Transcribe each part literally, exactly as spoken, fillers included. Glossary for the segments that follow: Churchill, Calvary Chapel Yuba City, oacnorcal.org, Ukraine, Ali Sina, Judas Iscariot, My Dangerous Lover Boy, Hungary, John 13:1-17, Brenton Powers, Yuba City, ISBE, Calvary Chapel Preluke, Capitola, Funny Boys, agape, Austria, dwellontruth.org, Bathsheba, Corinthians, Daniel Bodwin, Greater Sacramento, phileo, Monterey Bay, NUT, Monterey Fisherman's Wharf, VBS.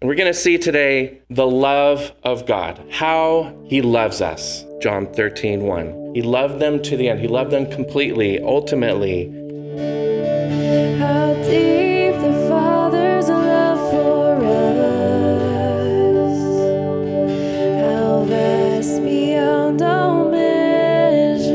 We're going to see today the love of God, how he loves us. John thirteen one. He loved them to the end. He loved them completely, ultimately. How deep the Father's love for us, how vast beyond all measure.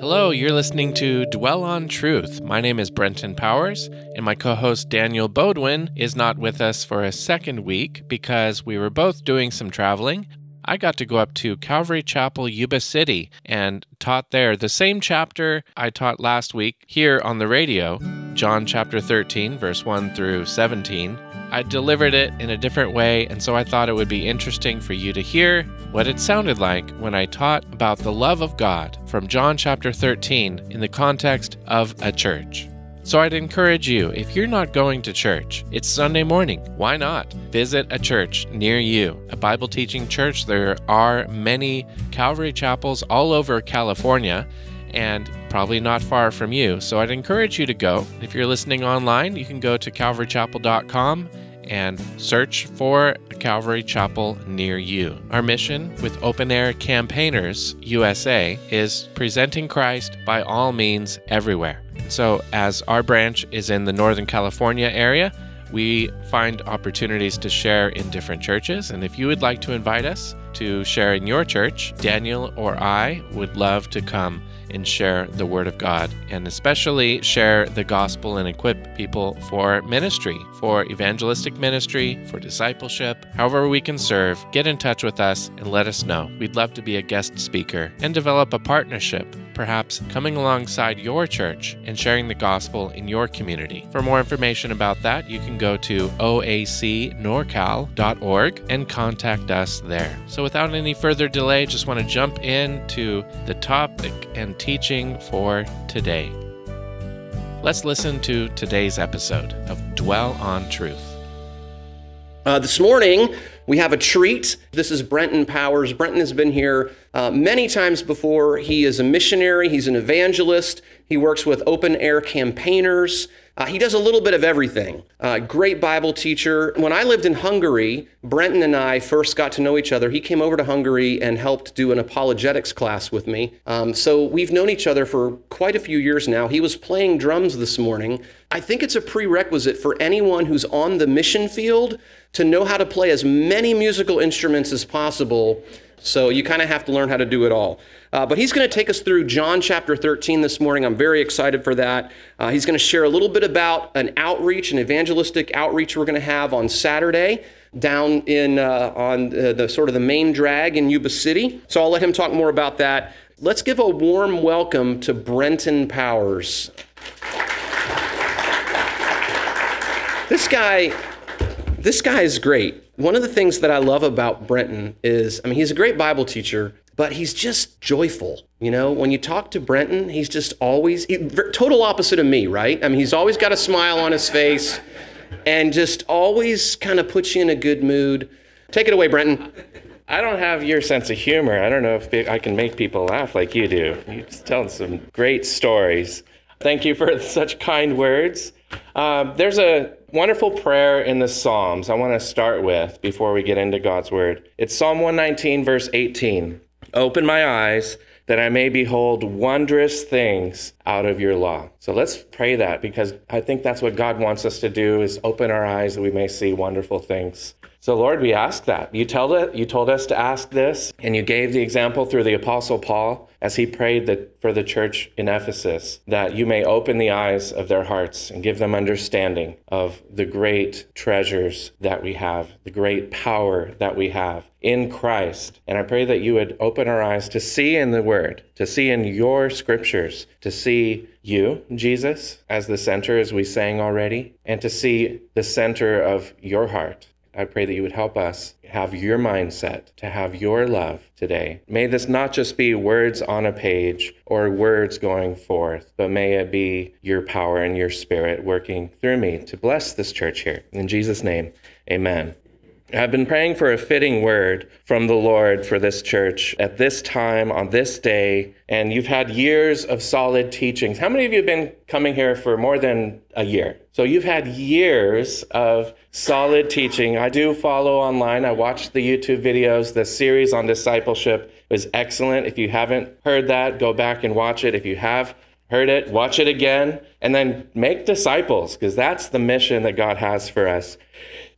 Hello, you're listening to Dwell on Truth. My name is Brenton Powers. And my co-host Daniel Bodwin is not with us for a second week because we were both doing some traveling. I got to go up to Calvary Chapel, Yuba City, and taught there the same chapter I taught last week here on the radio, John chapter thirteen, verse one through seventeen. I delivered it in a different way, and so I thought it would be interesting for you to hear what it sounded like when I taught about the love of God from John chapter thirteen in the context of a church. So I'd encourage you, if you're not going to church, it's Sunday morning, why not? Visit a church near you, a Bible teaching church. There are many Calvary chapels all over California and probably not far from you. So I'd encourage you to go. If you're listening online, you can go to Calvary Chapel dot com and search for Calvary Chapel near you. Our mission with Open Air Campaigners U S A is presenting Christ by all means everywhere. So as our branch is in the Northern California area, we find opportunities to share in different churches. And if you would like to invite us to share in your church, Daniel or I would love to come and share the Word of God, and especially share the gospel and equip people for ministry, for evangelistic ministry, for discipleship. However we can serve, get in touch with us and let us know. We'd love to be a guest speaker and develop a partnership, perhaps coming alongside your church and sharing the gospel in your community. For more information about that, you can go to O A C norcal dot org and contact us there. So without any further delay, just want to jump into the topic and teaching for today. Let's listen to today's episode of Dwell on Truth. Uh, this morning, we have a treat. This is Brenton Powers. Brenton has been here uh, many times before. He is a missionary. He's an evangelist. He works with Open Air Campaigners. Uh, he does a little bit of everything. Uh, great Bible teacher. When I lived in Hungary, Brenton and I first got to know each other. He came over to Hungary and helped do an apologetics class with me. Um, so we've known each other for quite a few years now. He was playing drums this morning. I think it's a prerequisite for anyone who's on the mission field to know how to play as many musical instruments as possible. So you kind of have to learn how to do it all. Uh, but he's going to take us through John chapter thirteen this morning. I'm very excited for that. Uh, he's going to share a little bit about an outreach, an evangelistic outreach we're going to have on Saturday down in uh, on uh, the sort of the main drag in Yuba City. So I'll let him talk more about that. Let's give a warm welcome to Brenton Powers. This guy, this guy is great. One of the things that I love about Brenton is, I mean, he's a great Bible teacher, but he's just joyful. You know, when you talk to Brenton, he's just always, he, total opposite of me, right? I mean, he's always got a smile on his face and just always kind of puts you in a good mood. Take it away, Brenton. I don't have your sense of humor. I don't know if I can make people laugh like you do. You're telling some great stories. Thank you for such kind words. Uh, there's a wonderful prayer in the Psalms I want to start with before we get into God's Word. It's Psalm one nineteen, verse eighteen. Open my eyes that I may behold wondrous things out of your law. So let's pray that, because I think that's what God wants us to do, is open our eyes that we may see wonderful things. So Lord, we ask that. You told it, you told us to ask this, and you gave the example through the Apostle Paul as he prayed that for the church in Ephesus, that you may open the eyes of their hearts and give them understanding of the great treasures that we have, the great power that we have in Christ. And I pray that you would open our eyes to see in the Word, to see in your scriptures, to see you, Jesus, as the center, as we sang already, and to see the center of your heart. I pray that you would help us have your mindset, to have your love today. May this not just be words on a page or words going forth, but may it be your power and your spirit working through me to bless this church here. In Jesus' name, amen. I've been praying for a fitting word from the Lord for this church at this time, on this day, and you've had years of solid teachings. How many of you have been coming here for more than a year? So you've had years of solid teaching. I do follow online. I watched the YouTube videos. The series on discipleship was excellent. If you haven't heard that, go back and watch it. If you have heard it, watch it again, and then make disciples, because that's the mission that God has for us.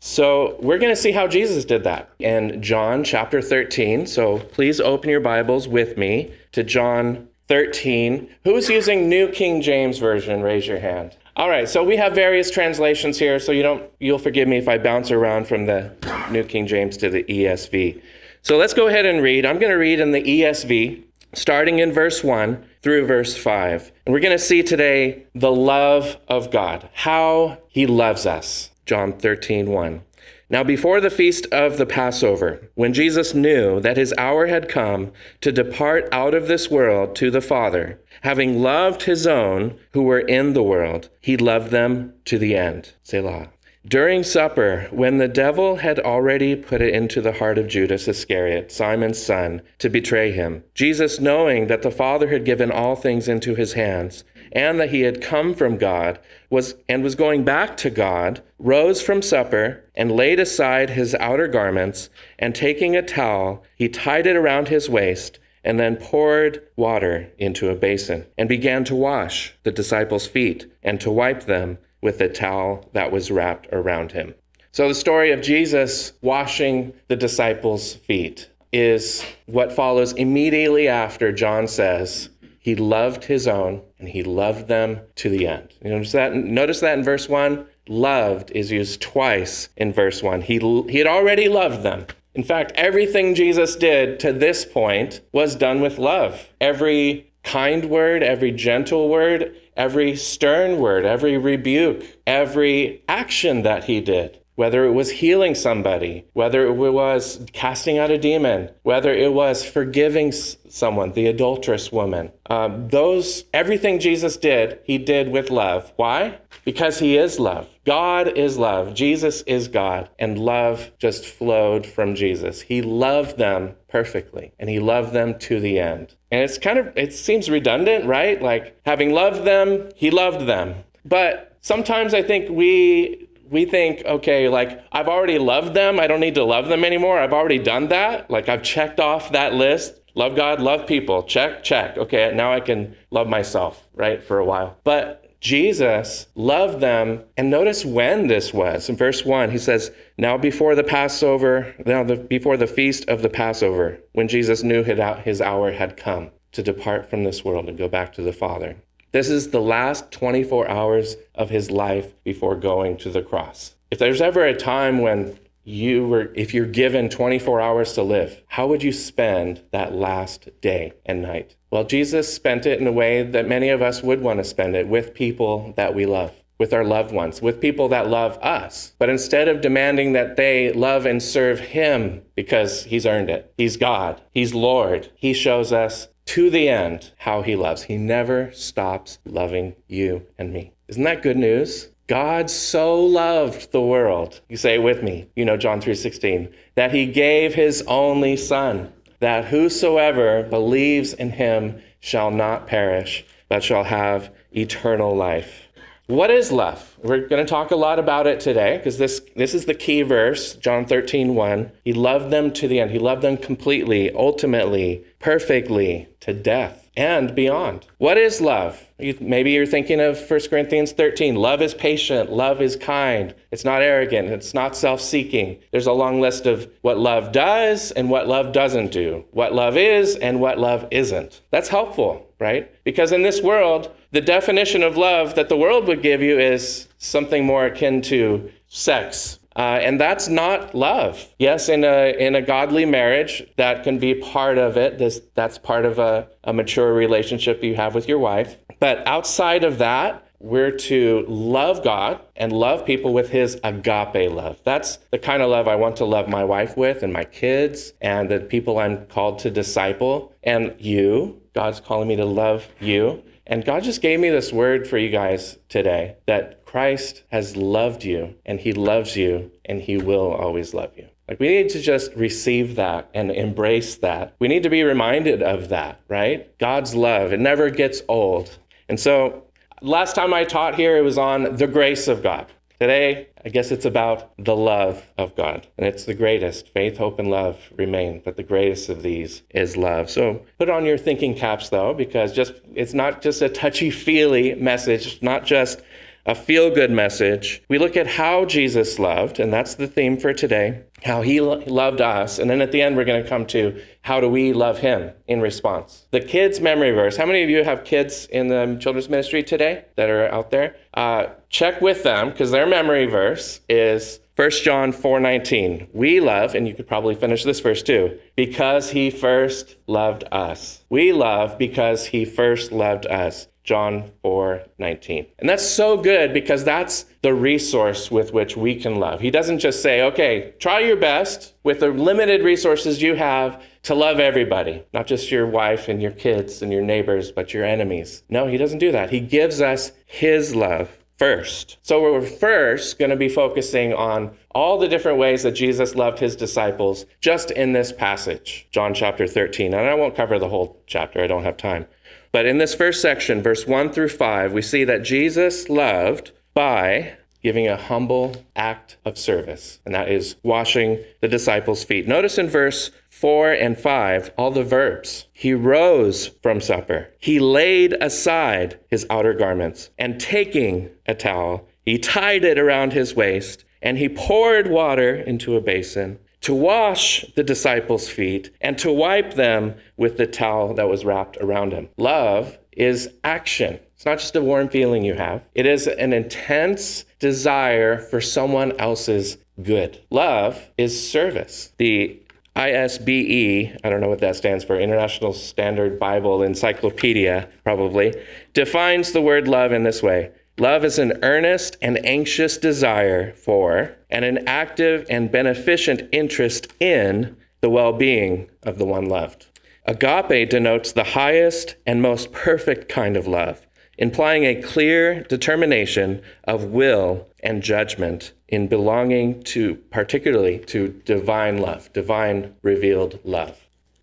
So we're going to see how Jesus did that in John chapter thirteen. So please open your Bibles with me to John thirteen. Who's using New King James Version? Raise your hand. All right, so we have various translations here, so you don't, you'll forgive me if I bounce around from the New King James to the E S V. So let's go ahead and read. I'm going to read in the E S V, starting in verse one through verse five. And we're going to see today the love of God, how he loves us. John thirteen one. Now before the feast of the Passover, when Jesus knew that his hour had come to depart out of this world to the Father, having loved his own who were in the world, he loved them to the end. Selah. During supper, when the devil had already put it into the heart of Judas Iscariot, Simon's son, to betray him, Jesus, knowing that the Father had given all things into his hands, and that he had come from God was and was going back to God, rose from supper and laid aside his outer garments, and taking a towel, he tied it around his waist, and then poured water into a basin, and began to wash the disciples' feet and to wipe them with the towel that was wrapped around him. So the story of Jesus washing the disciples' feet is what follows immediately after John says, he loved his own, and he loved them to the end. You notice that, notice that in verse one, loved is used twice in verse one. He, he had already loved them. In fact, everything Jesus did to this point was done with love. Every kind word, every gentle word, every stern word, every rebuke, every action that he did, whether it was healing somebody, whether it was casting out a demon, whether it was forgiving someone, the adulterous woman. Um, those, everything Jesus did, he did with love. Why? Because he is love. God is love. Jesus is God. And love just flowed from Jesus. He loved them perfectly, and he loved them to the end. And it's kind of, it seems redundant, right? Like having loved them, he loved them. But sometimes I think we... We think, okay, like, I've already loved them. I don't need to love them anymore. I've already done that. Like, I've checked off that list. Love God, love people. Check, check. Okay, now I can love myself, right, for a while. But Jesus loved them. And notice when this was. In verse one, he says, now before the Passover, now the, before the feast of the Passover, when Jesus knew his hour had come to depart from this world and go back to the Father. This is the last twenty-four hours of his life before going to the cross. If there's ever a time when you were, if you're given twenty-four hours to live, how would you spend that last day and night? Well, Jesus spent it in a way that many of us would want to spend it, with people that we love, with our loved ones, with people that love us. But instead of demanding that they love and serve him because he's earned it, he's God, he's Lord, he shows us to the end how he loves. He never stops loving you and me. Isn't that good news? God so loved the world. You say it with me. You know John three sixteen, that he gave his only son, that whosoever believes in him shall not perish, but shall have eternal life. What is love? We're going to talk a lot about it today, because this, this is the key verse, John thirteen one. He loved them to the end. He loved them completely, ultimately, perfectly, to death and beyond. What is love? You, maybe you're thinking of First Corinthians thirteen. Love is patient. Love is kind. It's not arrogant. It's not self-seeking. There's a long list of what love does and what love doesn't do, what love is and what love isn't. That's helpful, right? Because in this world, the definition of love that the world would give you is something more akin to sex. Uh, and that's not love. Yes, in a in a godly marriage, that can be part of it. This that's part of a, a mature relationship you have with your wife. But outside of that, we're to love God and love people with his agape love. That's the kind of love I want to love my wife with, and my kids, and the people I'm called to disciple, and you. God's calling me to love you. And God just gave me this word for you guys today, that Christ has loved you, and he loves you, and he will always love you. Like, we need to just receive that and embrace that. We need to be reminded of that, right? God's love, it never gets old. And so last time I taught here, it was on the grace of God. Today, I guess it's about the love of God. And it's the greatest. Faith, hope, and love remain. But the greatest of these is love. So put on your thinking caps, though, because just it's not just a touchy-feely message, not just a feel-good message. We look at how Jesus loved, and that's the theme for today, how he lo- loved us. And then at the end, we're going to come to how do we love him in response. The kids' memory verse. How many of you have kids in the children's ministry today that are out there? Uh, check with them, because their memory verse is First John four nineteen. We love, and you could probably finish this verse too, because he first loved us. We love because he first loved us. John four nineteen. And that's so good because that's the resource with which we can love. He doesn't just say, okay, try your best with the limited resources you have to love everybody, not just your wife and your kids and your neighbors, but your enemies. No, he doesn't do that. He gives us his love first. So we're first going to be focusing on all the different ways that Jesus loved his disciples just in this passage, John chapter thirteen. And I won't cover the whole chapter. I don't have time. But in this first section, verse one through five, we see that Jesus loved by giving a humble act of service, and that is washing the disciples' feet. Notice in verse four and five, all the verbs. He rose from supper. He laid aside his outer garments, and taking a towel, he tied it around his waist, and he poured water into a basin to wash the disciples' feet, and to wipe them with the towel that was wrapped around him. Love is action. It's not just a warm feeling you have. It is an intense desire for someone else's good. Love is service. The I S B E, I don't know what that stands for, International Standard Bible Encyclopedia, probably, defines the word love in this way. Love is an earnest and anxious desire for and an active and beneficent interest in the well-being of the one loved. Agape denotes the highest and most perfect kind of love, implying a clear determination of will and judgment in belonging to, particularly to, divine love, divine revealed love.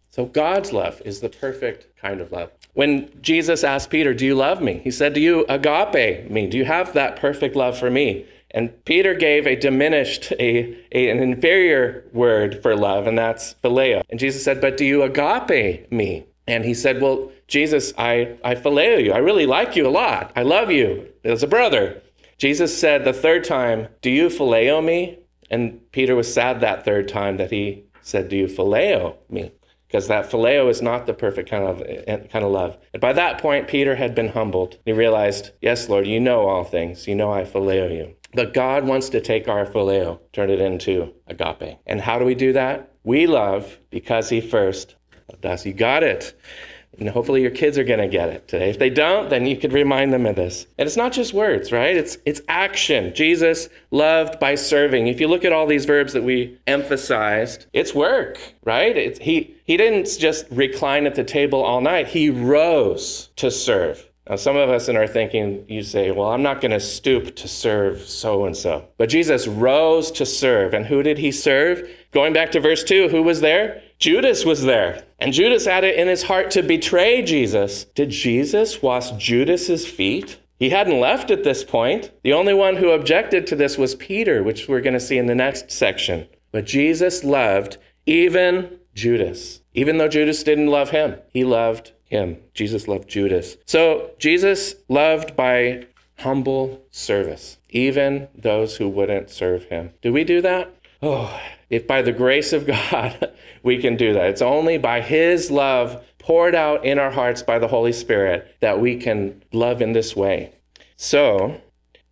So God's love is the perfect kind of love. When Jesus asked Peter, do you love me? He said, do you agape me? Do you have that perfect love for me? And Peter gave a diminished, a, a an inferior word for love, and that's phileo. And Jesus said, but do you agape me? And he said, well, Jesus, I, I phileo you. I really like you a lot. I love you as a brother. Jesus said the third time, do you phileo me? And Peter was sad that third time that he said, do you phileo me? Because that phileo is not the perfect kind of kind of love. And by that point, Peter had been humbled. He realized, yes, Lord, you know all things. You know I phileo you. But God wants to take our phileo, turn it into agape. And how do we do that? We love because he first loved us. You got it. And hopefully your kids are going to get it today. If they don't, then you could remind them of this. And it's not just words, right? It's it's action. Jesus loved by serving. If you look at all these verbs that we emphasized, it's work, right? It's, he... He didn't just recline at the table all night. He rose to serve. Now, some of us in our thinking, you say, well, I'm not going to stoop to serve so-and-so. But Jesus rose to serve. And who did he serve? Going back to verse two, who was there? Judas was there. And Judas had it in his heart to betray Jesus. Did Jesus wash Judas's feet? He hadn't left at this point. The only one who objected to this was Peter, which we're going to see in the next section. But Jesus loved even Judas. Even though Judas didn't love him, he loved him. Jesus loved Judas. So Jesus loved by humble service, even those who wouldn't serve him. Do we do that? Oh, if by the grace of God, we can do that. It's only by his love poured out in our hearts by the Holy Spirit that we can love in this way. So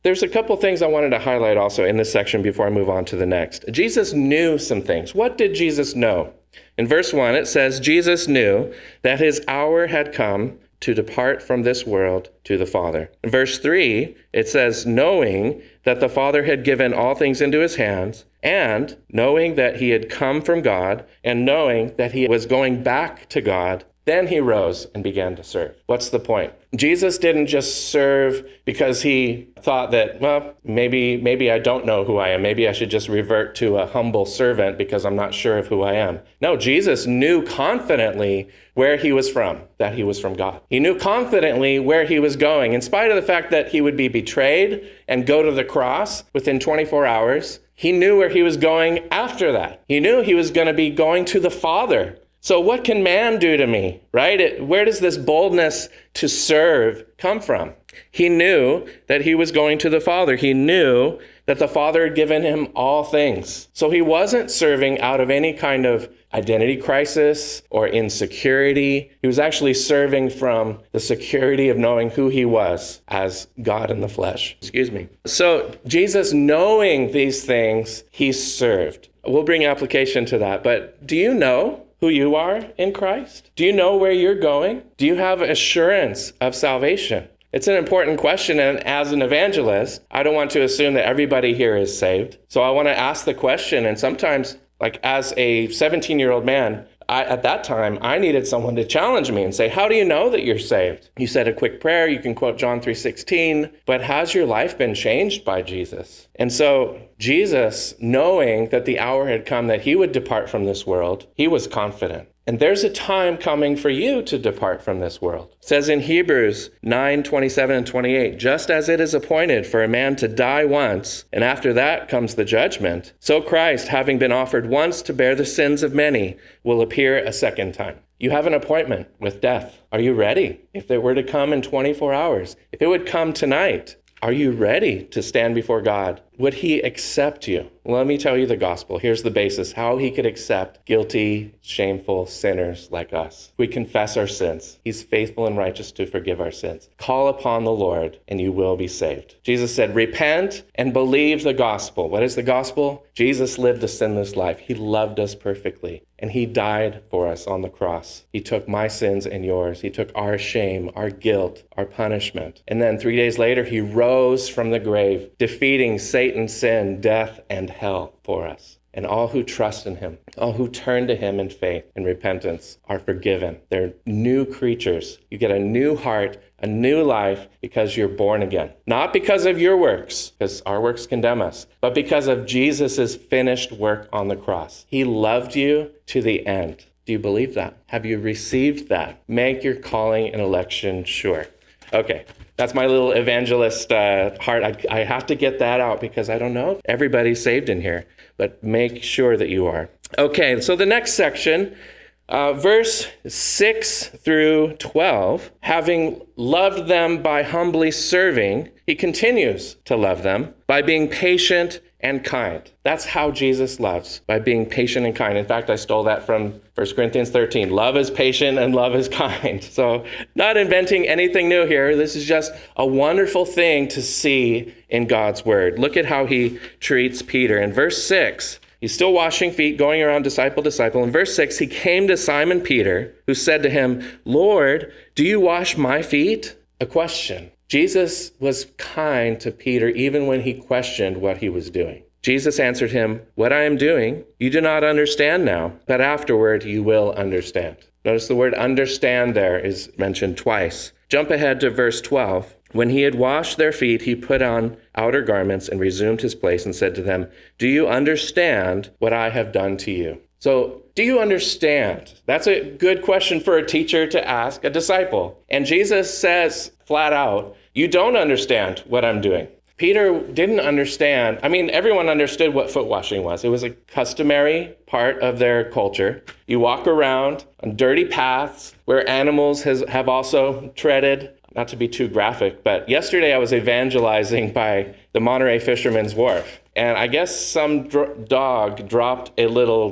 there's a couple things I wanted to highlight also in this section before I move on to the next. Jesus knew some things. What did Jesus know? In verse one, it says, Jesus knew that his hour had come to depart from this world to the Father. In verse three, it says, knowing that the Father had given all things into his hands, and knowing that he had come from God, and knowing that he was going back to God, Then he rose and began to serve. What's the point? Jesus didn't just serve because he thought that, well, maybe maybe I don't know who I am. Maybe I should just revert to a humble servant because I'm not sure of who I am. No, Jesus knew confidently where he was from, that he was from God. He knew confidently where he was going. In spite of the fact that he would be betrayed and go to the cross within twenty-four hours, he knew where he was going after that. He knew he was going to be going to the Father. So what can man do to me, right? It, where does this boldness to serve come from? He knew that he was going to the Father. He knew that the Father had given him all things. So he wasn't serving out of any kind of identity crisis or insecurity. He was actually serving from the security of knowing who he was as God in the flesh. Excuse me. So Jesus, knowing these things, he served. We'll bring application to that. But do you know who you are in Christ? Do you know where you're going? Do you have assurance of salvation? It's an important question, and as an evangelist, I don't want to assume that everybody here is saved. So I want to ask the question, and sometimes, like as a seventeen-year-old man, I, at that time, I needed someone to challenge me and say, how do you know that you're saved? You said a quick prayer, you can quote John three sixteen, but has your life been changed by Jesus? And so Jesus, knowing that the hour had come that he would depart from this world, he was confident. And there's a time coming for you to depart from this world. It says in Hebrews nine twenty-seven and twenty-eight, just as it is appointed for a man to die once, and after that comes the judgment, so Christ, having been offered once to bear the sins of many, will appear a second time. You have an appointment with death. Are you ready? If it were to come in twenty-four hours, if it would come tonight, are you ready to stand before God? Would he accept you? Let me tell you the gospel. Here's the basis, how he could accept guilty, shameful sinners like us. We confess our sins. He's faithful and righteous to forgive our sins. Call upon the Lord and you will be saved. Jesus said, repent and believe the gospel. What is the gospel? Jesus lived a sinless life. He loved us perfectly. And he died for us on the cross. He took my sins and yours. He took our shame, our guilt, our punishment. And then three days later, he rose from the grave, defeating Satan, sin, death, and hell for us. And all who trust in him, all who turn to him in faith and repentance are forgiven. They're new creatures. You get a new heart, a new life because you're born again. Not because of your works, because our works condemn us, but because of Jesus' finished work on the cross. He loved you to the end. Do you believe that? Have you received that? Make your calling and election sure. Okay, that's my little evangelist uh, heart. I, I have to get that out because I don't know if everybody's saved in here, but make sure that you are. Okay, so the next section, Uh, verse six through twelve, having loved them by humbly serving, he continues to love them by being patient and kind. That's how Jesus loves, by being patient and kind. In fact, I stole that from First Corinthians thirteen. Love is patient and love is kind. So not inventing anything new here. This is just a wonderful thing to see in God's word. Look at how he treats Peter. In verse six, he's still washing feet, going around disciple, disciple. In verse six, he came to Simon Peter, who said to him, Lord, do you wash my feet? A question. Jesus was kind to Peter even when he questioned what he was doing. Jesus answered him, what I am doing, you do not understand now, but afterward you will understand. Notice the word understand there is mentioned twice. Jump ahead to verse twelve. When he had washed their feet, he put on outer garments and resumed his place and said to them, do you understand what I have done to you? So, do you understand? That's a good question for a teacher to ask a disciple. And Jesus says flat out, you don't understand what I'm doing. Peter didn't understand. I mean, everyone understood what foot washing was. It was a customary part of their culture. You walk around on dirty paths where animals has, have also treaded. Not to be too graphic, but yesterday I was evangelizing by the Monterey Fisherman's Wharf. And I guess some dr- dog dropped a little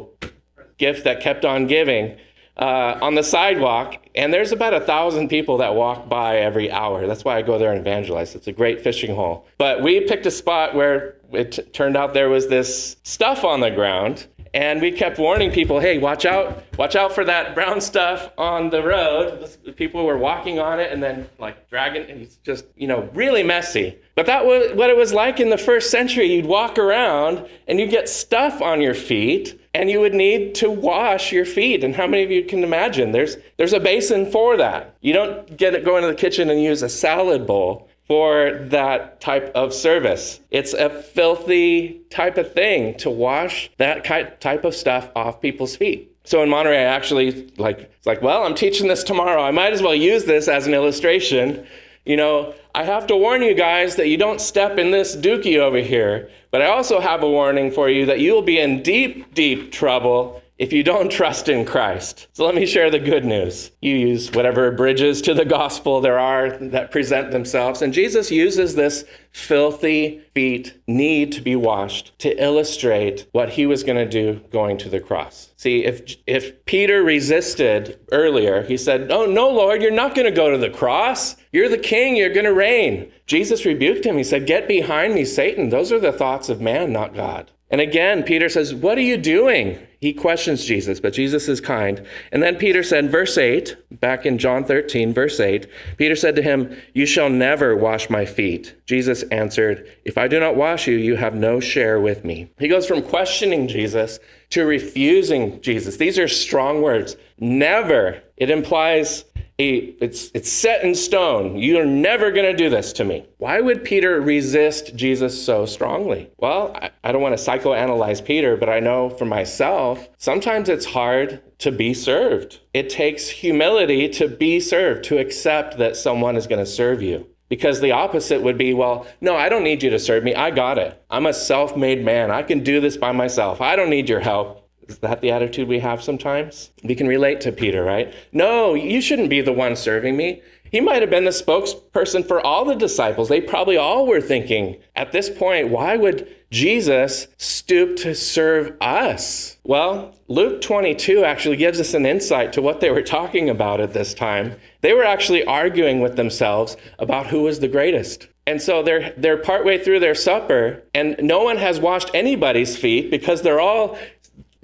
gift that kept on giving uh, on the sidewalk. And there's about a thousand people that walk by every hour. That's why I go there and evangelize. It's a great fishing hole. But we picked a spot where it t- turned out there was this stuff on the ground. And we kept warning people, hey, watch out, watch out for that brown stuff on the road. People were walking on it and then like dragging, and it's just, you know, really messy. But that was what it was like in the first century. You'd walk around and you'd get stuff on your feet and you would need to wash your feet. And how many of you can imagine? There's there's a basin for that. You don't get it, go into the kitchen and use a salad bowl for that type of service. It's a filthy type of thing to wash that type of stuff off people's feet. So in Monterey, I actually like, it's like, well, I'm teaching this tomorrow. I might as well use this as an illustration. You know, I have to warn you guys that you don't step in this dookie over here, but I also have a warning for you that you'll be in deep, deep trouble if you don't trust in Christ. So let me share the good news. You use whatever bridges to the gospel there are that present themselves. And Jesus uses this filthy feet need to be washed to illustrate what he was going to do going to the cross. See, if if Peter resisted earlier, he said, oh, no, Lord, you're not going to go to the cross. You're the king. You're going to reign. Jesus rebuked him. He said, get behind me, Satan. Those are the thoughts of man, not God. And again, Peter says, what are you doing? He questions Jesus, but Jesus is kind. And then Peter said, verse eight, back in John thirteen, verse eight, Peter said to him, you shall never wash my feet. Jesus answered, if I do not wash you, you have no share with me. He goes from questioning Jesus to refusing Jesus. These are strong words. Never. It implies a, it's it's set in stone. You're never going to do this to me. Why would Peter resist Jesus so strongly? Well, I, I don't want to psychoanalyze Peter, but I know for myself, sometimes it's hard to be served. It takes humility to be served, to accept that someone is going to serve you. Because the opposite would be, well, no, I don't need you to serve me. I got it. I'm a self-made man. I can do this by myself. I don't need your help. Is that the attitude we have sometimes? We can relate to Peter, right? No, you shouldn't be the one serving me. He might have been the spokesperson for all the disciples. They probably all were thinking, at this point, why would Jesus stoop to serve us? Well, Luke twenty-two actually gives us an insight to what they were talking about at this time. They were actually arguing with themselves about who was the greatest. And so they're they're partway through their supper, and no one has washed anybody's feet because they're all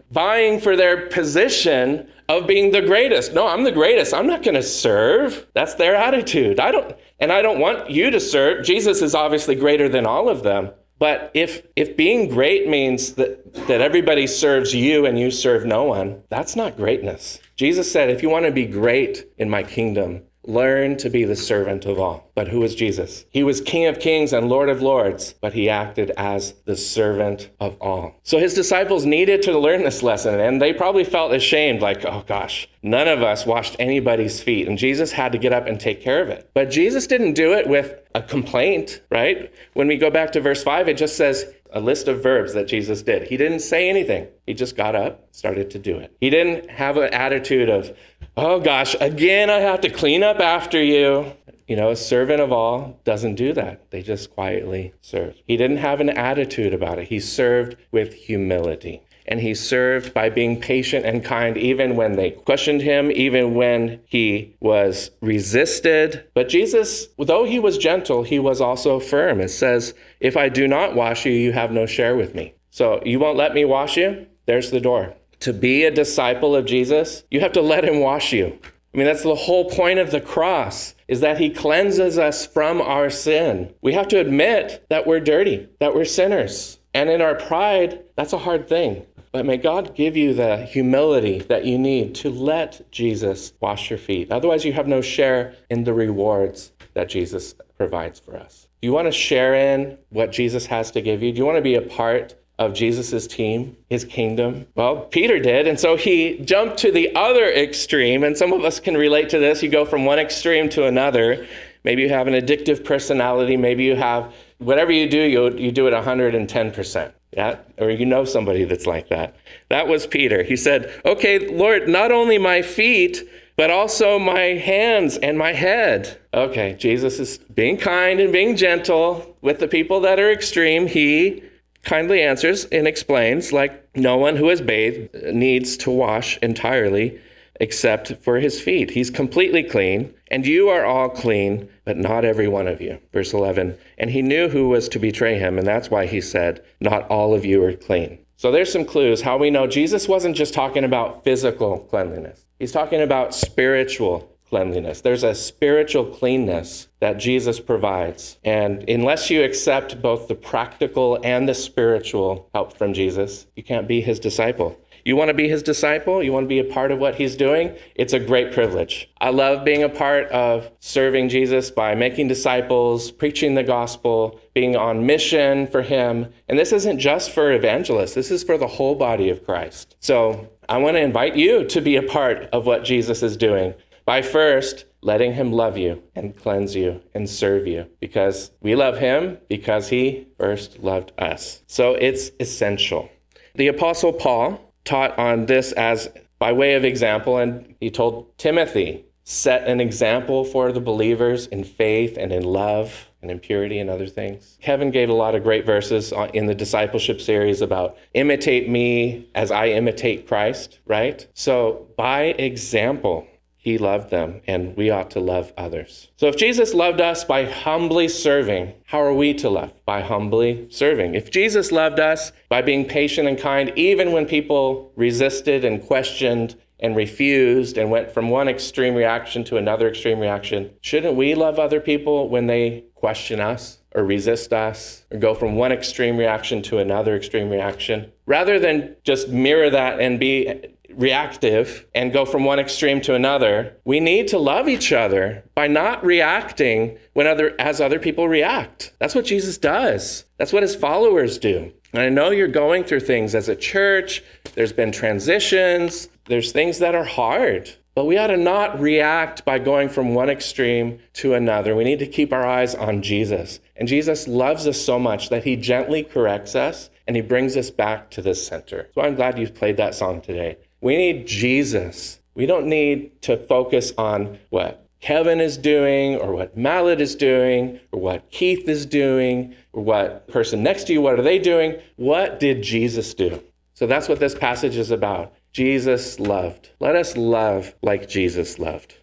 vying for their position of being the greatest. No, I'm the greatest. I'm not going to serve. That's their attitude. I don't, and I don't want you to serve. Jesus is obviously greater than all of them. But if if being great means that, that everybody serves you and you serve no one, that's not greatness. Jesus said, if you want to be great in my kingdom, learn to be the servant of all. But who was Jesus? He was King of Kings and Lord of Lords, but he acted as the servant of all. So his disciples needed to learn this lesson, and they probably felt ashamed, like, oh gosh, none of us washed anybody's feet, and Jesus had to get up and take care of it. But Jesus didn't do it with a complaint, right? When we go back to verse five, it just says a list of verbs that Jesus did. He didn't say anything. He just got up, started to do it. He didn't have an attitude of, oh gosh, again, I have to clean up after you. You know, a servant of all doesn't do that. They just quietly serve. He didn't have an attitude about it. He served with humility. And he served by being patient and kind, even when they questioned him, even when he was resisted. But Jesus, though he was gentle, he was also firm. It says, if I do not wash you, you have no share with me. So you won't let me wash you? There's the door. To be a disciple of Jesus, you have to let him wash you. I mean, that's the whole point of the cross, is that he cleanses us from our sin. We have to admit that we're dirty, that we're sinners. And in our pride, that's a hard thing. But may God give you the humility that you need to let Jesus wash your feet. Otherwise, you have no share in the rewards that Jesus provides for us. Do you want to share in what Jesus has to give you? Do you want to be a part of Jesus's team, his kingdom? Well, Peter did, and so he jumped to the other extreme. And some of us can relate to this. You go from one extreme to another. Maybe you have an addictive personality. Maybe you have, whatever you do, you, you do it one hundred ten percent. Yeah? Or you know somebody that's like that. That was Peter. He said, okay, Lord, not only my feet, but also my hands and my head. Okay, Jesus is being kind and being gentle with the people that are extreme. He kindly answers and explains, like, no one who is bathed needs to wash entirely except for his feet. He's completely clean, and you are all clean, but not every one of you. Verse eleven, and he knew who was to betray him, and that's why he said, not all of you are clean. So there's some clues how we know Jesus wasn't just talking about physical cleanliness. He's talking about spiritual cleanliness. There's a spiritual cleanness that Jesus provides. And unless you accept both the practical and the spiritual help from Jesus, you can't be his disciple. You want to be his disciple? You want to be a part of what he's doing? It's a great privilege. I love being a part of serving Jesus by making disciples, preaching the gospel, being on mission for him. And this isn't just for evangelists. This is for the whole body of Christ. So I want to invite you to be a part of what Jesus is doing by first letting him love you and cleanse you and serve you, because we love him because he first loved us. So it's essential. The Apostle Paul taught on this as by way of example, and he told Timothy, set an example for the believers in faith and in love and in purity and other things. Kevin gave a lot of great verses in the discipleship series about imitate me as I imitate Christ, right? So by example, he loved them, and we ought to love others. So if Jesus loved us by humbly serving, how are we to love? By humbly serving. If Jesus loved us by being patient and kind, even when people resisted and questioned and refused and went from one extreme reaction to another extreme reaction, shouldn't we love other people when they question us or resist us or go from one extreme reaction to another extreme reaction? Rather than just mirror that and be reactive and go from one extreme to another, we need to love each other by not reacting when other as other people react. That's what Jesus does. That's what his followers do. And I know you're going through things as a church. There's been transitions. There's things that are hard. But we ought to not react by going from one extreme to another. We need to keep our eyes on Jesus. And Jesus loves us so much that he gently corrects us and he brings us back to the center. So I'm glad you played that song today. We need Jesus. We don't need to focus on what Kevin is doing or what Mallet is doing or what Keith is doing or what person next to you, what are they doing? What did Jesus do? So that's what this passage is about. Jesus loved. Let us love like Jesus loved.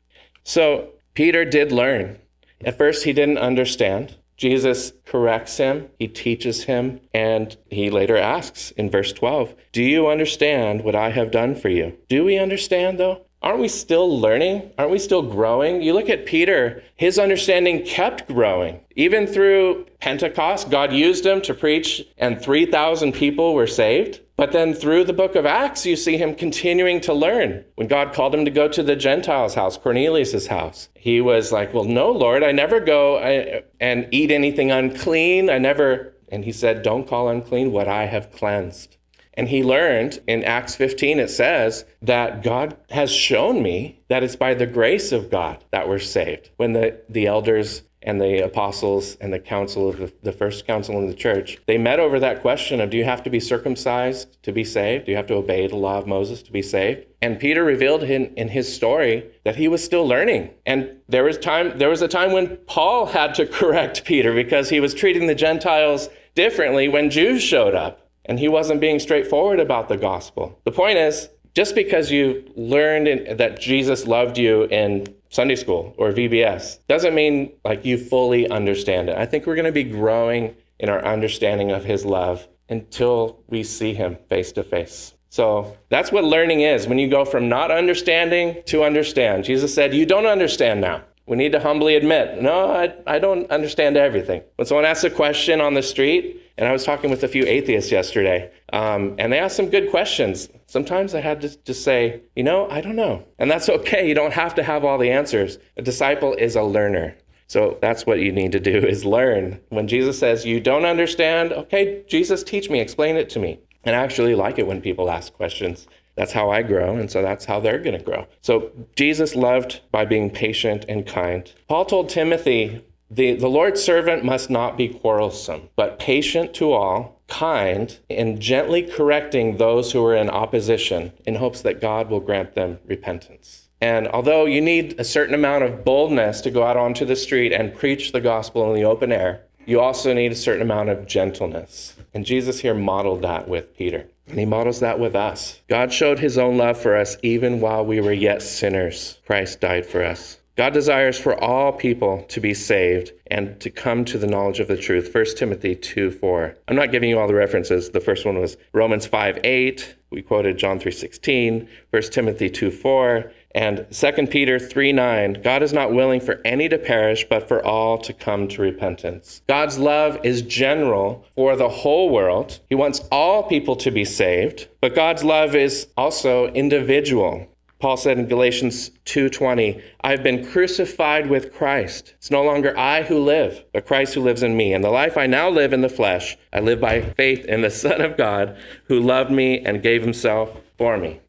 So Peter did learn. At first, he didn't understand. Jesus corrects him, he teaches him, and he later asks in verse twelve, do you understand what I have done for you? Do we understand though? Aren't we still learning? Aren't we still growing? You look at Peter, his understanding kept growing. Even through Pentecost, God used him to preach and three thousand people were saved. But then through the book of Acts, you see him continuing to learn. When God called him to go to the Gentiles' house, Cornelius' house, he was like, well, no, Lord, I never go and eat anything unclean. I never, and he said, don't call unclean what I have cleansed. And he learned in Acts fifteen, it says that God has shown me that it's by the grace of God that we're saved. When the, the elders and the apostles and the council of the, the first council in the church, they met over that question of, do you have to be circumcised to be saved? Do you have to obey the law of Moses to be saved? And Peter revealed in, in his story that he was still learning. And there was time, there was a time when Paul had to correct Peter because he was treating the Gentiles differently when Jews showed up. And he wasn't being straightforward about the gospel. The point is, just because you learned in, that Jesus loved you in Sunday school or V B S doesn't mean like you fully understand it. I think we're going to be growing in our understanding of his love until we see him face to face. So that's what learning is. When you go from not understanding to understand, Jesus said, you don't understand now. We need to humbly admit, no, I, I don't understand everything. When someone asks a question on the street, and I was talking with a few atheists yesterday, um, and they asked some good questions. Sometimes I had to just say, you know, I don't know. And that's okay. You don't have to have all the answers. A disciple is a learner. So that's what you need to do is learn. When Jesus says, you don't understand, okay, Jesus, teach me, explain it to me. And I actually like it when people ask questions. That's how I grow, and so that's how they're going to grow. So Jesus loved by being patient and kind. Paul told Timothy, The, the Lord's servant must not be quarrelsome, but patient to all, kind, and gently correcting those who are in opposition in hopes that God will grant them repentance. And although you need a certain amount of boldness to go out onto the street and preach the gospel in the open air, you also need a certain amount of gentleness. And Jesus here modeled that with Peter. And he models that with us. God showed his own love for us even while we were yet sinners. Christ died for us. God desires for all people to be saved and to come to the knowledge of the truth. First Timothy two four. I'm not giving you all the references. The first one was Romans five eight. We quoted John three sixteen, First Timothy two four, and Second Peter three nine. God is not willing for any to perish, but for all to come to repentance. God's love is general for the whole world. He wants all people to be saved, but God's love is also individual. Paul said in Galatians two twenty, I've been crucified with Christ. It's no longer I who live, but Christ who lives in me. And the life I now live in the flesh, I live by faith in the Son of God who loved me and gave himself for me.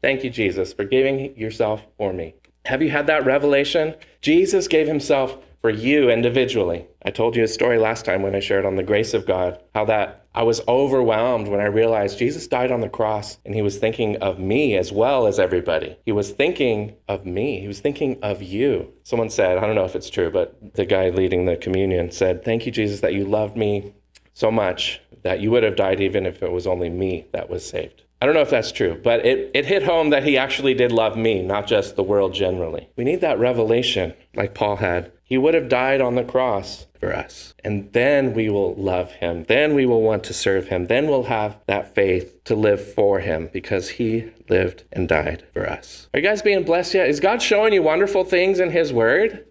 Thank you, Jesus, for giving yourself for me. Have you had that revelation? Jesus gave himself for you individually. I told you a story last time when I shared on the grace of God, how that I was overwhelmed when I realized Jesus died on the cross and he was thinking of me as well as everybody. He was thinking of me. He was thinking of you. Someone said, I don't know if it's true, but the guy leading the communion said, thank you, Jesus, that you loved me so much that you would have died even if it was only me that was saved. I don't know if that's true, but it, it hit home that he actually did love me, not just the world generally. We need that revelation like Paul had. He would have died on the cross for us. And then we will love him. Then we will want to serve him. Then we'll have that faith to live for him because he lived and died for us. Are you guys being blessed yet? Is God showing you wonderful things in his word?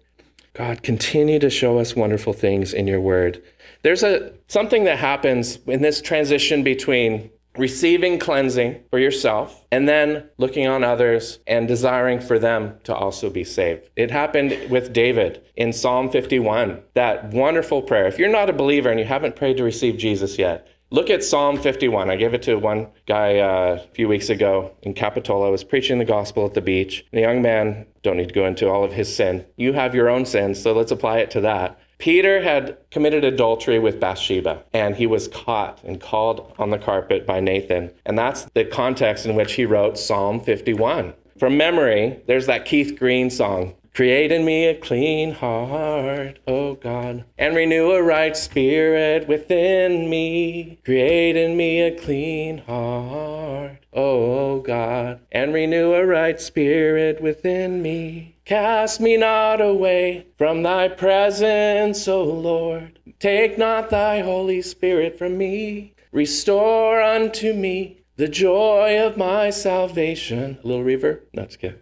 God, continue to show us wonderful things in your word. There's a something that happens in this transition between receiving cleansing for yourself, and then looking on others and desiring for them to also be saved. It happened with David in Psalm fifty-one, that wonderful prayer. If you're not a believer and you haven't prayed to receive Jesus yet, look at Psalm fifty-one. I gave it to one guy uh, a few weeks ago in Capitola. I was preaching the gospel at the beach. The young man, don't need to go into all of his sin. You have your own sins, so let's apply it to that. Peter had committed adultery with Bathsheba, and he was caught and called on the carpet by Nathan. And that's the context in which he wrote Psalm fifty-one. From memory, there's that Keith Green song, Create in me a clean heart, O God, and renew a right spirit within me. Create in me a clean heart, O God, and renew a right spirit within me. Cast me not away from thy presence, O Lord. Take not thy Holy Spirit from me. Restore unto me the joy of my salvation. A little reverb? No, it's good.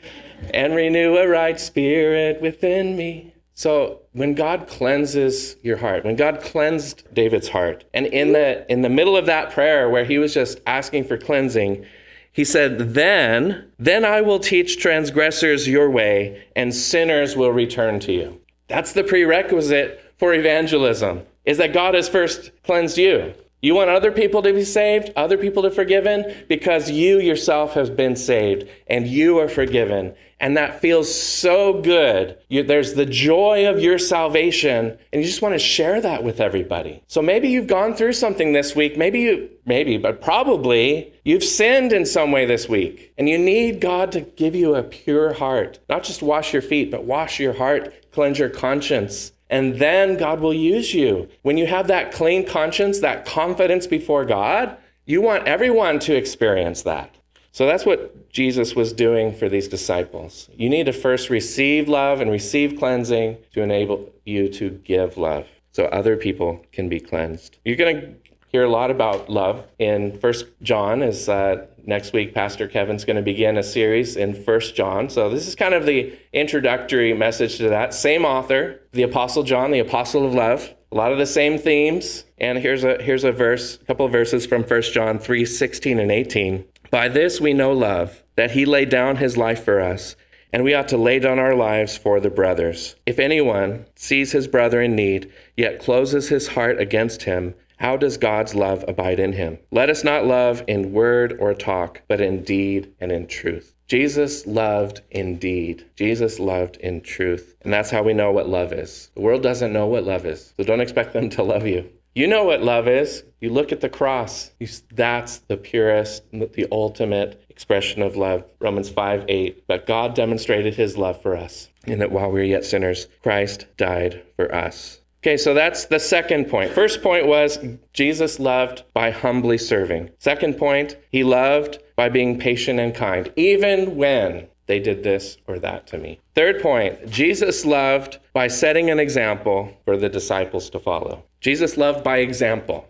And renew a right spirit within me. So when God cleanses your heart, when God cleansed David's heart, and in the in the middle of that prayer where he was just asking for cleansing, he said, then, then I will teach transgressors your way, and sinners will return to you. That's the prerequisite for evangelism, is that God has first cleansed you. You want other people to be saved, other people to be forgiven, because you yourself have been saved and you are forgiven. And that feels so good. You, there's the joy of your salvation, and you just want to share that with everybody. So maybe you've gone through something this week. Maybe you, maybe, but probably you've sinned in some way this week, and you need God to give you a pure heart. Not just wash your feet, but wash your heart, cleanse your conscience. And then God will use you. When you have that clean conscience, that confidence before God, you want everyone to experience that. So that's what Jesus was doing for these disciples. You need to first receive love and receive cleansing to enable you to give love so other people can be cleansed. You're going to hear a lot about love in First John as uh, next week Pastor Kevin's going to begin a series in First John. So this is kind of the introductory message to that. Same author, the Apostle John, the Apostle of Love. A lot of the same themes. And here's a here's a verse, a couple of verses from First John three sixteen and eighteen. By this we know love, that he laid down his life for us, and we ought to lay down our lives for the brothers. If anyone sees his brother in need, yet closes his heart against him, how does God's love abide in him? Let us not love in word or talk, but in deed and in truth. Jesus loved in deed. Jesus loved in truth. And that's how we know what love is. The world doesn't know what love is, so don't expect them to love you. You know what love is. You look at the cross. That's the purest, the ultimate expression of love. Romans five eight. But God demonstrated his love for us, in that while we were yet sinners, Christ died for us. Okay, so that's the second point. First point was Jesus loved by humbly serving. Second point, he loved by being patient and kind, even when They did this or that to me. Third point, Jesus loved by setting an example for the disciples to follow. Jesus loved by example.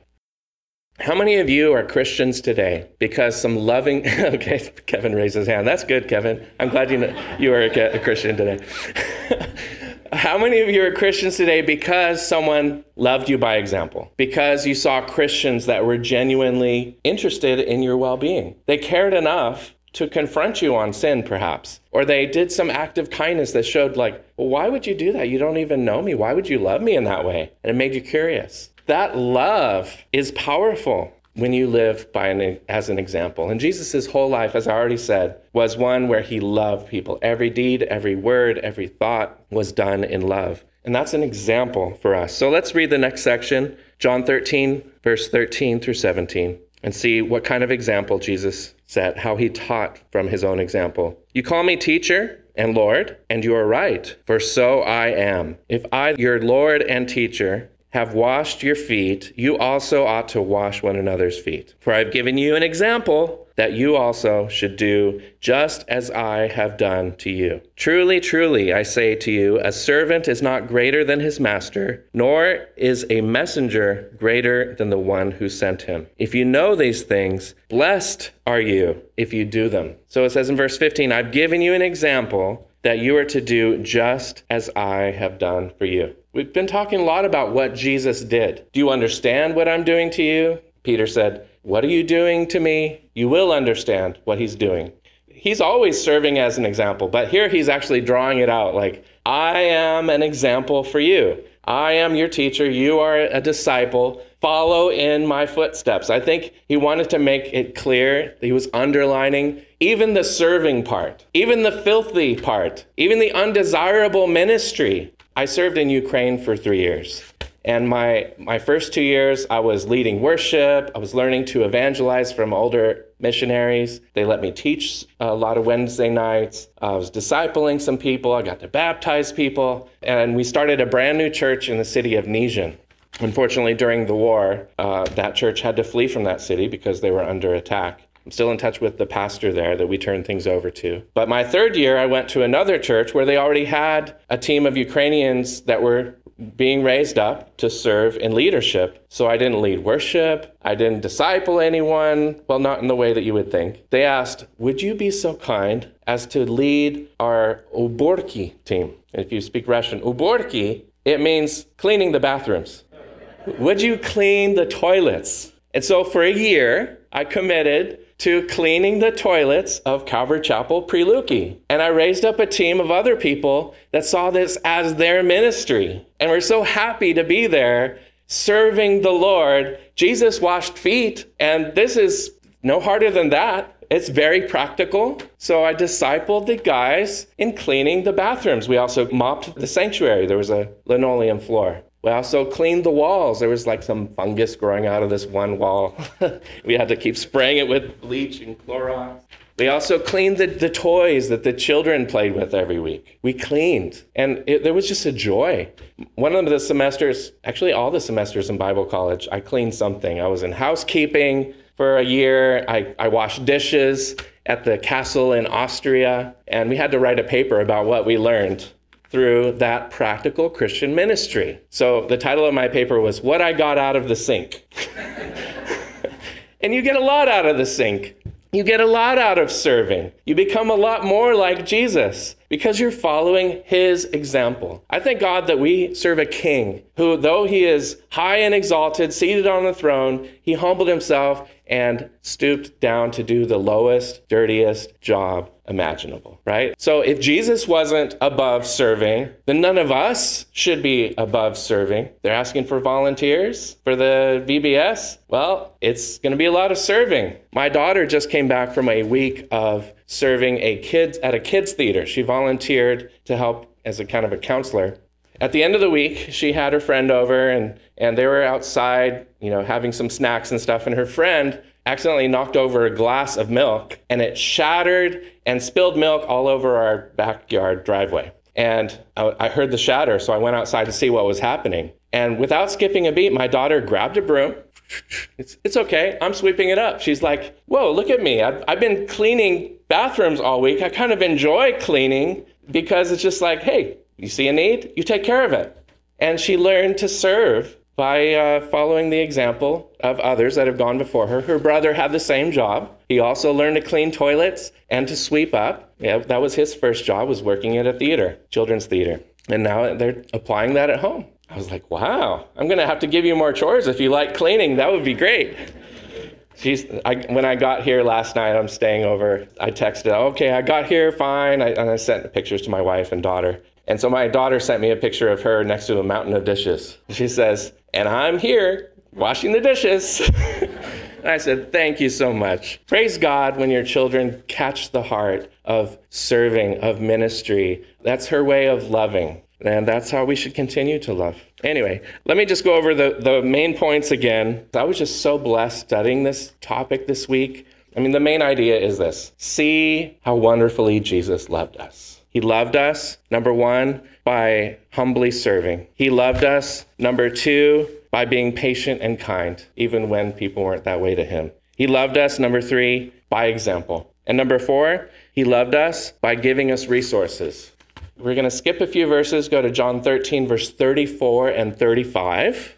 How many of you are Christians today because some loving... Okay, Kevin raised his hand. That's good, Kevin. I'm glad you know you are a Christian today. How many of you are Christians today because someone loved you by example? Because you saw Christians that were genuinely interested in your well-being. They cared enough to confront you on sin, perhaps. Or they did some act of kindness that showed, like, well, why would you do that? You don't even know me. Why would you love me in that way? And it made you curious. That love is powerful when you live by an, as an example. And Jesus' whole life, as I already said, was one where he loved people. Every deed, every word, every thought was done in love. And that's an example for us. So let's read the next section, John thirteen, verse thirteen through seventeen, and see what kind of example Jesus set, how he taught from his own example. You call me teacher and Lord, and you are right, for so I am. If I, your Lord and teacher, have washed your feet, you also ought to wash one another's feet. For I have given you an example that you also should do just as I have done to you. Truly, truly, I say to you, a servant is not greater than his master, nor is a messenger greater than the one who sent him. If you know these things, blessed are you if you do them. So it says in verse fifteen, I've given you an example that you are to do just as I have done for you. We've been talking a lot about what Jesus did. Do you understand what I'm doing to you? Peter said, what are you doing to me? You will understand what he's doing. He's always serving as an example, but here he's actually drawing it out like, I am an example for you. I am your teacher. You are a disciple. Follow in my footsteps. I think he wanted to make it clear that he was underlining even the serving part, even the filthy part, even the undesirable ministry. I served in Ukraine for three years, and my, my first two years, I was leading worship. I was learning to evangelize from older missionaries. They let me teach a lot of Wednesday nights. I was discipling some people. I got to baptize people, and we started a brand new church in the city of Nizhyn. Unfortunately, during the war, uh, that church had to flee from that city because they were under attack. I'm still in touch with the pastor there that we turned things over to. But my third year, I went to another church where they already had a team of Ukrainians that were being raised up to serve in leadership. So I didn't lead worship. I didn't disciple anyone. Well, not in the way that you would think. They asked, would you be so kind as to lead our uborki team? And if you speak Russian, uborki, it means cleaning the bathrooms. Would you clean the toilets? And so for a year, I committed to cleaning the toilets of Calvary Chapel Preluke. And I raised up a team of other people that saw this as their ministry. And we're so happy to be there serving the Lord. Jesus washed feet, and this is no harder than that. It's very practical. So I discipled the guys in cleaning the bathrooms. We also mopped the sanctuary. There was a linoleum floor. We also cleaned the walls. There was like some fungus growing out of this one wall. We had to keep spraying it with bleach and Clorox. We also cleaned the, the toys that the children played with every week. We cleaned, and it, there was just a joy. One of the semesters, actually all the semesters in Bible college, I cleaned something. I was in housekeeping for a year. I, I washed dishes at the castle in Austria, and we had to write a paper about what we learned through that practical Christian ministry. So the title of my paper was, What I Got Out of the Sink. And you get a lot out of the sink. You get a lot out of serving. You become a lot more like Jesus because you're following his example. I thank God that we serve a king who, though he is high and exalted, seated on the throne, he humbled himself and stooped down to do the lowest, dirtiest job imaginable, right? So if Jesus wasn't above serving, then none of us should be above serving. They're asking for volunteers for the V B S. Well, it's going to be a lot of serving. My daughter just came back from a week of serving a kids at a kids theater. She volunteered to help as a kind of a counselor. At the end of the week, she had her friend over, and, and they were outside, you know, having some snacks and stuff. And her friend accidentally knocked over a glass of milk, and it shattered and spilled milk all over our backyard driveway. And I, I heard the shatter, so I went outside to see what was happening. And without skipping a beat, my daughter grabbed a broom, It's it's okay. I'm sweeping it up. She's like, whoa, look at me. I've, I've been cleaning bathrooms all week. I kind of enjoy cleaning because it's just like, hey, you see a need, you take care of it. And she learned to serve by uh, following the example of others that have gone before her. Her brother had the same job. He also learned to clean toilets and to sweep up. Yeah, that was his first job, was working at a theater, children's theater. And now they're applying that at home. I was like, wow, I'm going to have to give you more chores if you like cleaning. That would be great. She's, I, when I got here last night, I'm staying over. I texted, okay, I got here, fine. I, and I sent pictures to my wife and daughter. And so my daughter sent me a picture of her next to a mountain of dishes. She says, and I'm here washing the dishes. And I said, thank you so much. Praise God when your children catch the heart of serving, of ministry. That's her way of loving. And that's how we should continue to love. Anyway, let me just go over the, the main points again. I was just so blessed studying this topic this week. I mean, the main idea is this. See how wonderfully Jesus loved us. He loved us, number one, by humbly serving. He loved us, number two, by being patient and kind, even when people weren't that way to him. He loved us, number three, by example. And number four, he loved us by giving us resources. We're going to skip a few verses, go to John thirteen, verse thirty-four and thirty-five.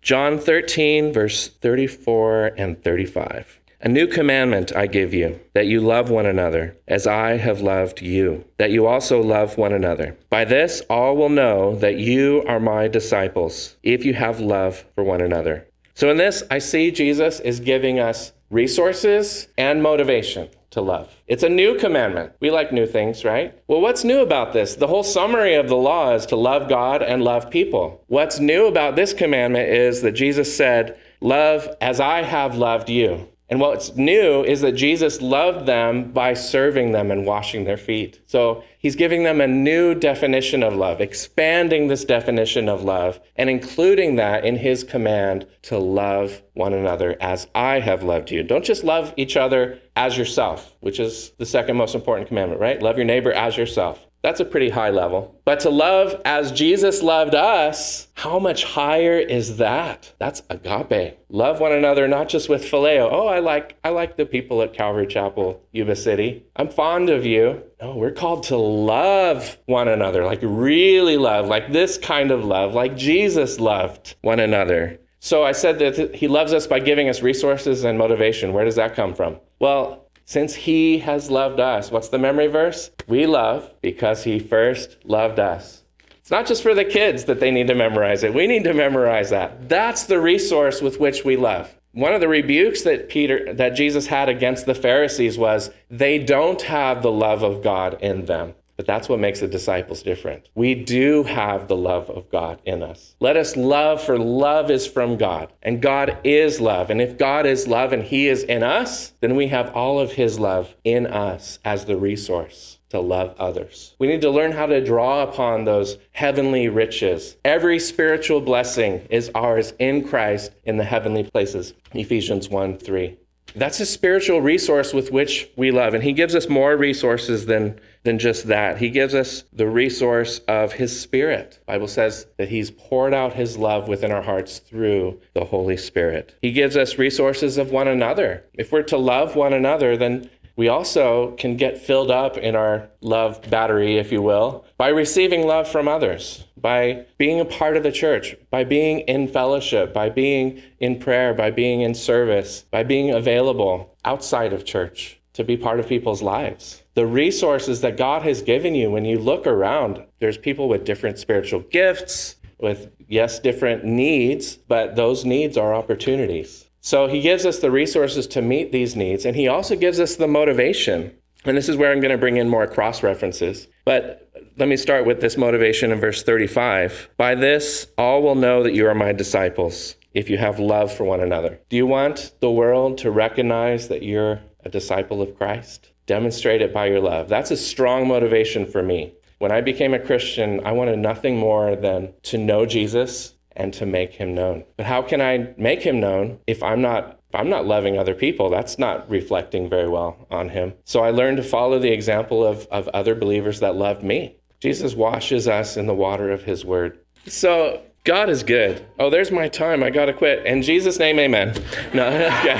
John thirteen, verse thirty-four and thirty-five. A new commandment I give you, that you love one another, as I have loved you, that you also love one another. By this all will know that you are my disciples, if you have love for one another. So in this, I see Jesus is giving us resources and motivation to love. It's a new commandment. We like new things, right? Well, what's new about this? The whole summary of the law is to love God and love people. What's new about this commandment is that Jesus said, love as I have loved you. And what's new is that Jesus loved them by serving them and washing their feet. So he's giving them a new definition of love, expanding this definition of love, and including that in his command to love one another as I have loved you. Don't just love each other as yourself, which is the second most important commandment, right? Love your neighbor as yourself. That's a pretty high level. But to love as Jesus loved us, how much higher is that? That's agape. Love one another, not just with phileo. Oh, I like I like the people at Calvary Chapel, Yuba City. I'm fond of you. No, we're called to love one another, like really love, like this kind of love, like Jesus loved one another. So I said that he loves us by giving us resources and motivation. Where does that come from? Well, since he has loved us, what's the memory verse? We love because he first loved us. It's not just for the kids that they need to memorize it. We need to memorize that. That's the resource with which we love. One of the rebukes that Peter, that Jesus had against the Pharisees was they don't have the love of God in them. But that's what makes the disciples different. We do have the love of God in us. Let us love, for love is from God, and God is love. And if God is love and he is in us, then we have all of his love in us as the resource to love others. We need to learn how to draw upon those heavenly riches. Every spiritual blessing is ours in Christ in the heavenly places. Ephesians one three. That's a spiritual resource with which we love. And he gives us more resources than, than just that. He gives us the resource of his Spirit. The Bible says that he's poured out his love within our hearts through the Holy Spirit. He gives us resources of one another. If we're to love one another, then we also can get filled up in our love battery, if you will, by receiving love from others, by being a part of the church, by being in fellowship, by being in prayer, by being in service, by being available outside of church to be part of people's lives. The resources that God has given you, when you look around, there's people with different spiritual gifts, with, yes, different needs, but those needs are opportunities. So he gives us the resources to meet these needs, and he also gives us the motivation. And this is where I'm going to bring in more cross-references. But let me start with this motivation in verse thirty-five. By this, all will know that you are my disciples, if you have love for one another. Do you want the world to recognize that you're a disciple of Christ? Demonstrate it by your love. That's a strong motivation for me. When I became a Christian, I wanted nothing more than to know Jesus and to make him known. But how can I make him known if I'm not if I'm not loving other people? That's not reflecting very well on him. So I learned to follow the example of, of other believers that loved me. Jesus washes us in the water of his word. So God is good. Oh, there's my time. I got to quit. In Jesus' name, amen. No, okay.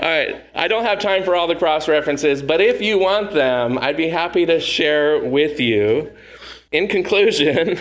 All right. I don't have time for all the cross references, but if you want them, I'd be happy to share with you. In conclusion,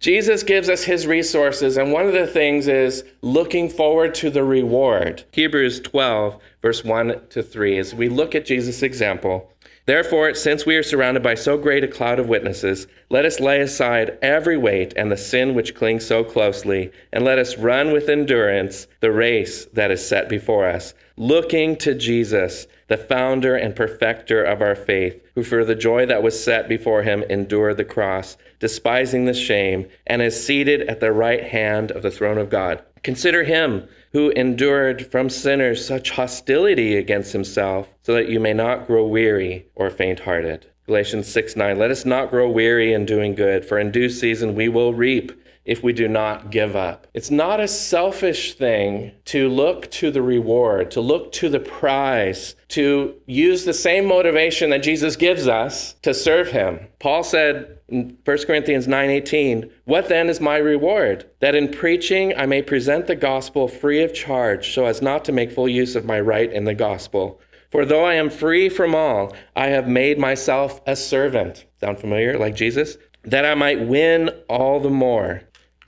Jesus gives us his resources, and one of the things is looking forward to the reward. Hebrews twelve, verse one to three, as we look at Jesus' example. Therefore, since we are surrounded by so great a cloud of witnesses, let us lay aside every weight and the sin which clings so closely, and let us run with endurance the race that is set before us, looking to Jesus, the founder and perfecter of our faith, who for the joy that was set before him endured the cross, despising the shame, and is seated at the right hand of the throne of God. Consider him who endured from sinners such hostility against himself, so that you may not grow weary or faint-hearted. Galatians six nine, let us not grow weary in doing good, for in due season we will reap if we do not give up. It's not a selfish thing to look to the reward, to look to the prize, to use the same motivation that Jesus gives us to serve him. Paul said in First Corinthians nine eighteen, what then is my reward? That in preaching I may present the gospel free of charge, so as not to make full use of my right in the gospel. For though I am free from all, I have made myself a servant. Sound familiar, like Jesus? That I might win all the more.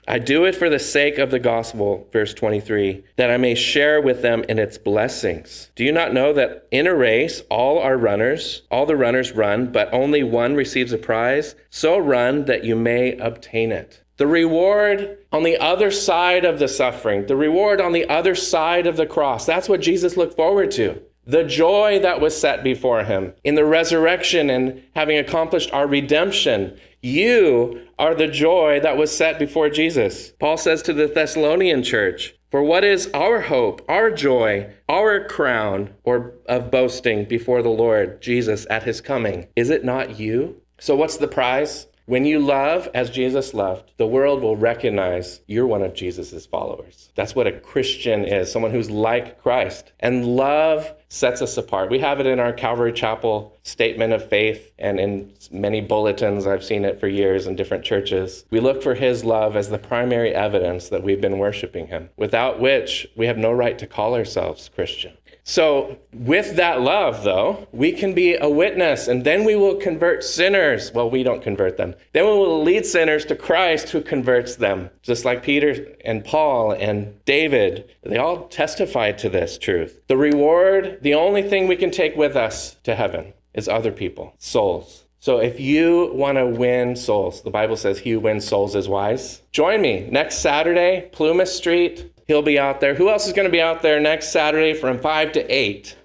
I do it for the sake of the gospel, verse twenty-three, that I may share with them in its blessings. Do you not know that in a race all are runners, all the runners run, but only one receives a prize? So run that you may obtain it. The reward on the other side of the suffering, the reward on the other side of the cross, that's what Jesus looked forward to. The joy that was set before him in the resurrection and having accomplished our redemption. You are the joy that was set before Jesus. Paul says to the Thessalonian church, for what is our hope, our joy, our crown or of boasting before the Lord Jesus at his coming? Is it not you? So what's the prize? When you love as Jesus loved, the world will recognize you're one of Jesus' followers. That's what a Christian is, someone who's like Christ. And love sets us apart. We have it in our Calvary Chapel statement of faith, and in many bulletins, I've seen it for years in different churches. We look for his love as the primary evidence that we've been worshiping him, without which we have no right to call ourselves Christian. So with that love, though, we can be a witness, and then we will convert sinners. Well, we don't convert them. Then we will lead sinners to Christ who converts them, just like Peter and Paul and David. They all testified to this truth. The reward, the only thing we can take with us to heaven is other people, souls. So if you want to win souls, the Bible says he who wins souls is wise. Join me next Saturday, Plumas Street. He'll be out there. Who else is going to be out there next Saturday from five to eight?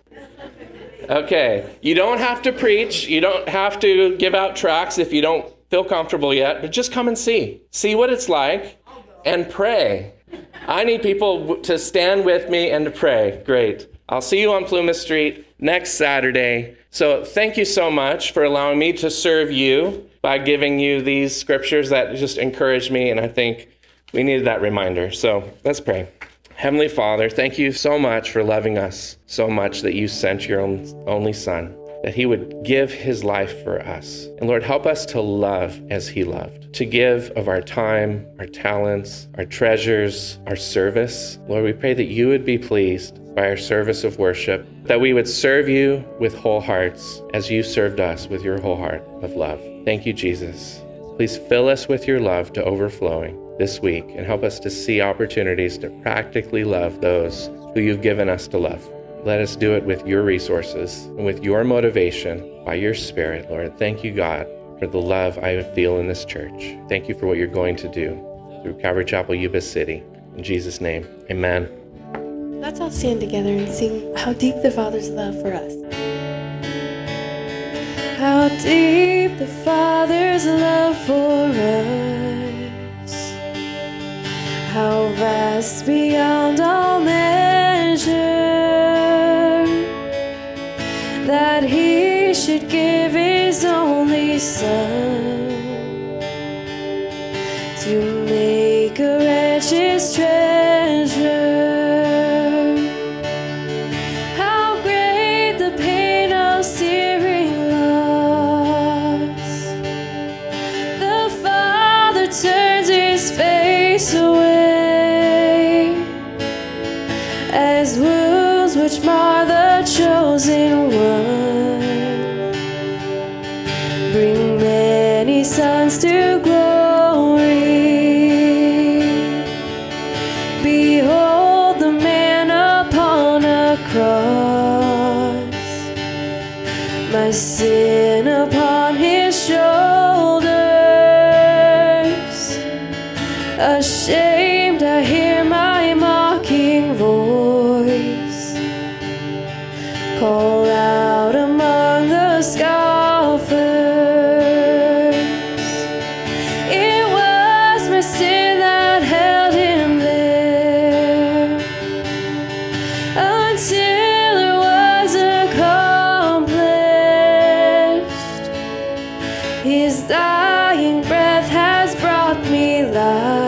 Okay. You don't have to preach. You don't have to give out tracts if you don't feel comfortable yet. But just come and see. See what it's like and pray. I need people to stand with me and to pray. Great. I'll see you on Plumas Street next Saturday. So thank you so much for allowing me to serve you by giving you these scriptures that just encourage me, and I think we needed that reminder. So let's pray. Heavenly Father, thank you so much for loving us so much that you sent your only Son, that he would give his life for us. And Lord, help us to love as he loved, to give of our time, our talents, our treasures, our service. Lord, we pray that you would be pleased by our service of worship, that we would serve you with whole hearts as you served us with your whole heart of love. Thank you, Jesus. Please fill us with your love to overflowing this week, and help us to see opportunities to practically love those who you've given us to love. Let us do it with your resources and with your motivation by your Spirit, Lord. Thank you, God, for the love I feel in this church. Thank you for what you're going to do through Calvary Chapel, Yuba City. In Jesus' name, amen. Let's all stand together and sing How Deep the Father's Love for Us. How deep the Father's love for us. How vast beyond all measure that he should give his only Son to make a wretch his treasure. How great the pain of searing loss. The Father turns his news which mar the chosen one. Bring many sons to glory. Behold the man upon a cross, my sin upon his shoulders. Ashamed, I hear my mocking voice call out among the scoffers. It was my sin that held him there until it was accomplished. His dying breath has brought me life.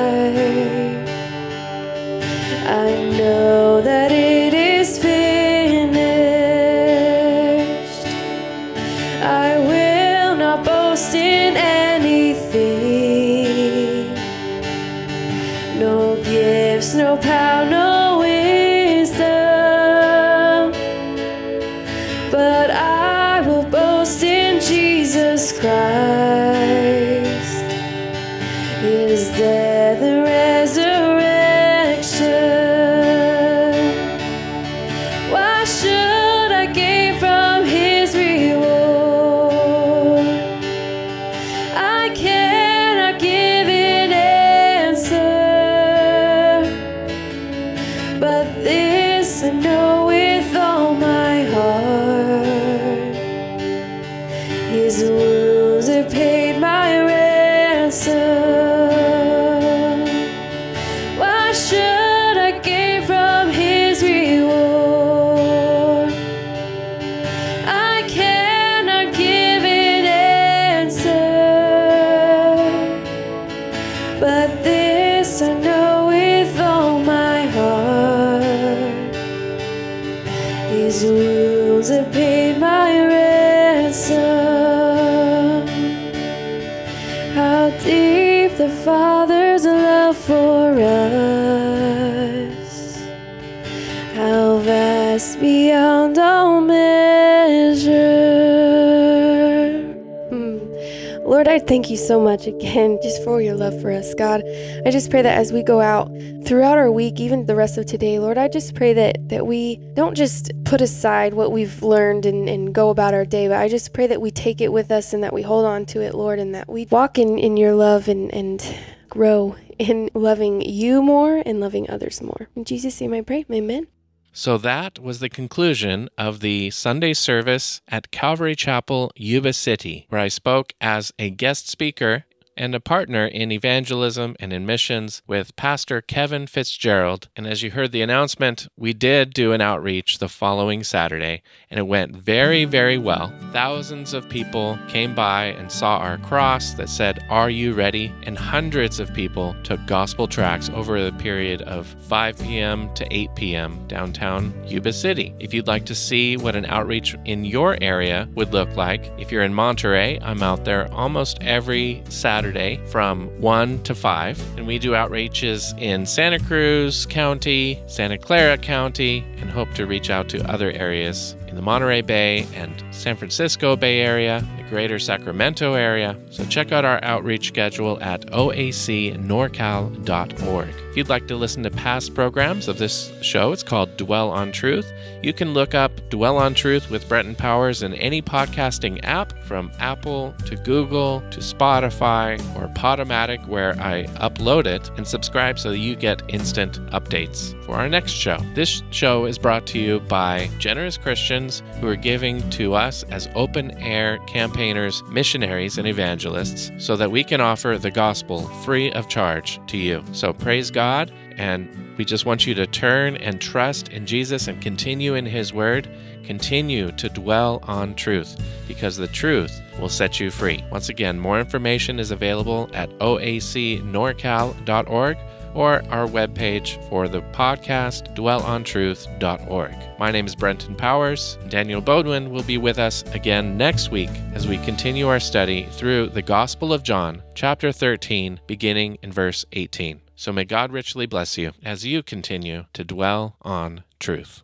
Thank you so much again just for your love for us, God. I just pray that as we go out throughout our week, even the rest of today, Lord, I just pray that that we don't just put aside what we've learned and, and go about our day, but I just pray that we take it with us and that we hold on to it, Lord, and that we walk in, in your love and, and grow in loving you more and loving others more. In Jesus' name I pray, amen. So that was the conclusion of the Sunday service at Calvary Chapel, Yuba City, where I spoke as a guest speaker and a partner in evangelism and in missions with Pastor Kevin Fitzgerald. And as you heard the announcement, we did do an outreach the following Saturday, and it went very, very well. Thousands of people came by and saw our cross that said, "Are you ready?" And hundreds of people took gospel tracts over the period of five p.m. to eight p.m. downtown Yuba City. If you'd like to see what an outreach in your area would look like, if you're in Monterey, I'm out there almost every Saturday from one to five, and we do outreaches in Santa Cruz County, Santa Clara County, and hope to reach out to other areas in the Monterey Bay and San Francisco Bay Area, the Greater Sacramento Area. So check out our outreach schedule at o a c norcal dot org. If you'd like to listen to past programs of this show, it's called Dwell on Truth. You can look up Dwell on Truth with Brenton Powers in any podcasting app, from Apple to Google to Spotify or Podomatic, where I upload it, and subscribe so that you get instant updates for our next show. This show is brought to you by generous Christians who are giving to us as open air campaigners, missionaries, and evangelists so that we can offer the gospel free of charge to you. So praise God, and we just want you to turn and trust in Jesus and continue in his word. Continue to dwell on truth, because the truth will set you free. Once again, more information is available at o a c norcal dot org or our webpage for the podcast, dwell on truth dot org. My name is Brenton Powers. Daniel Bodwin will be with us again next week as we continue our study through the Gospel of John, chapter thirteen, beginning in verse eighteen. So may God richly bless you as you continue to dwell on truth.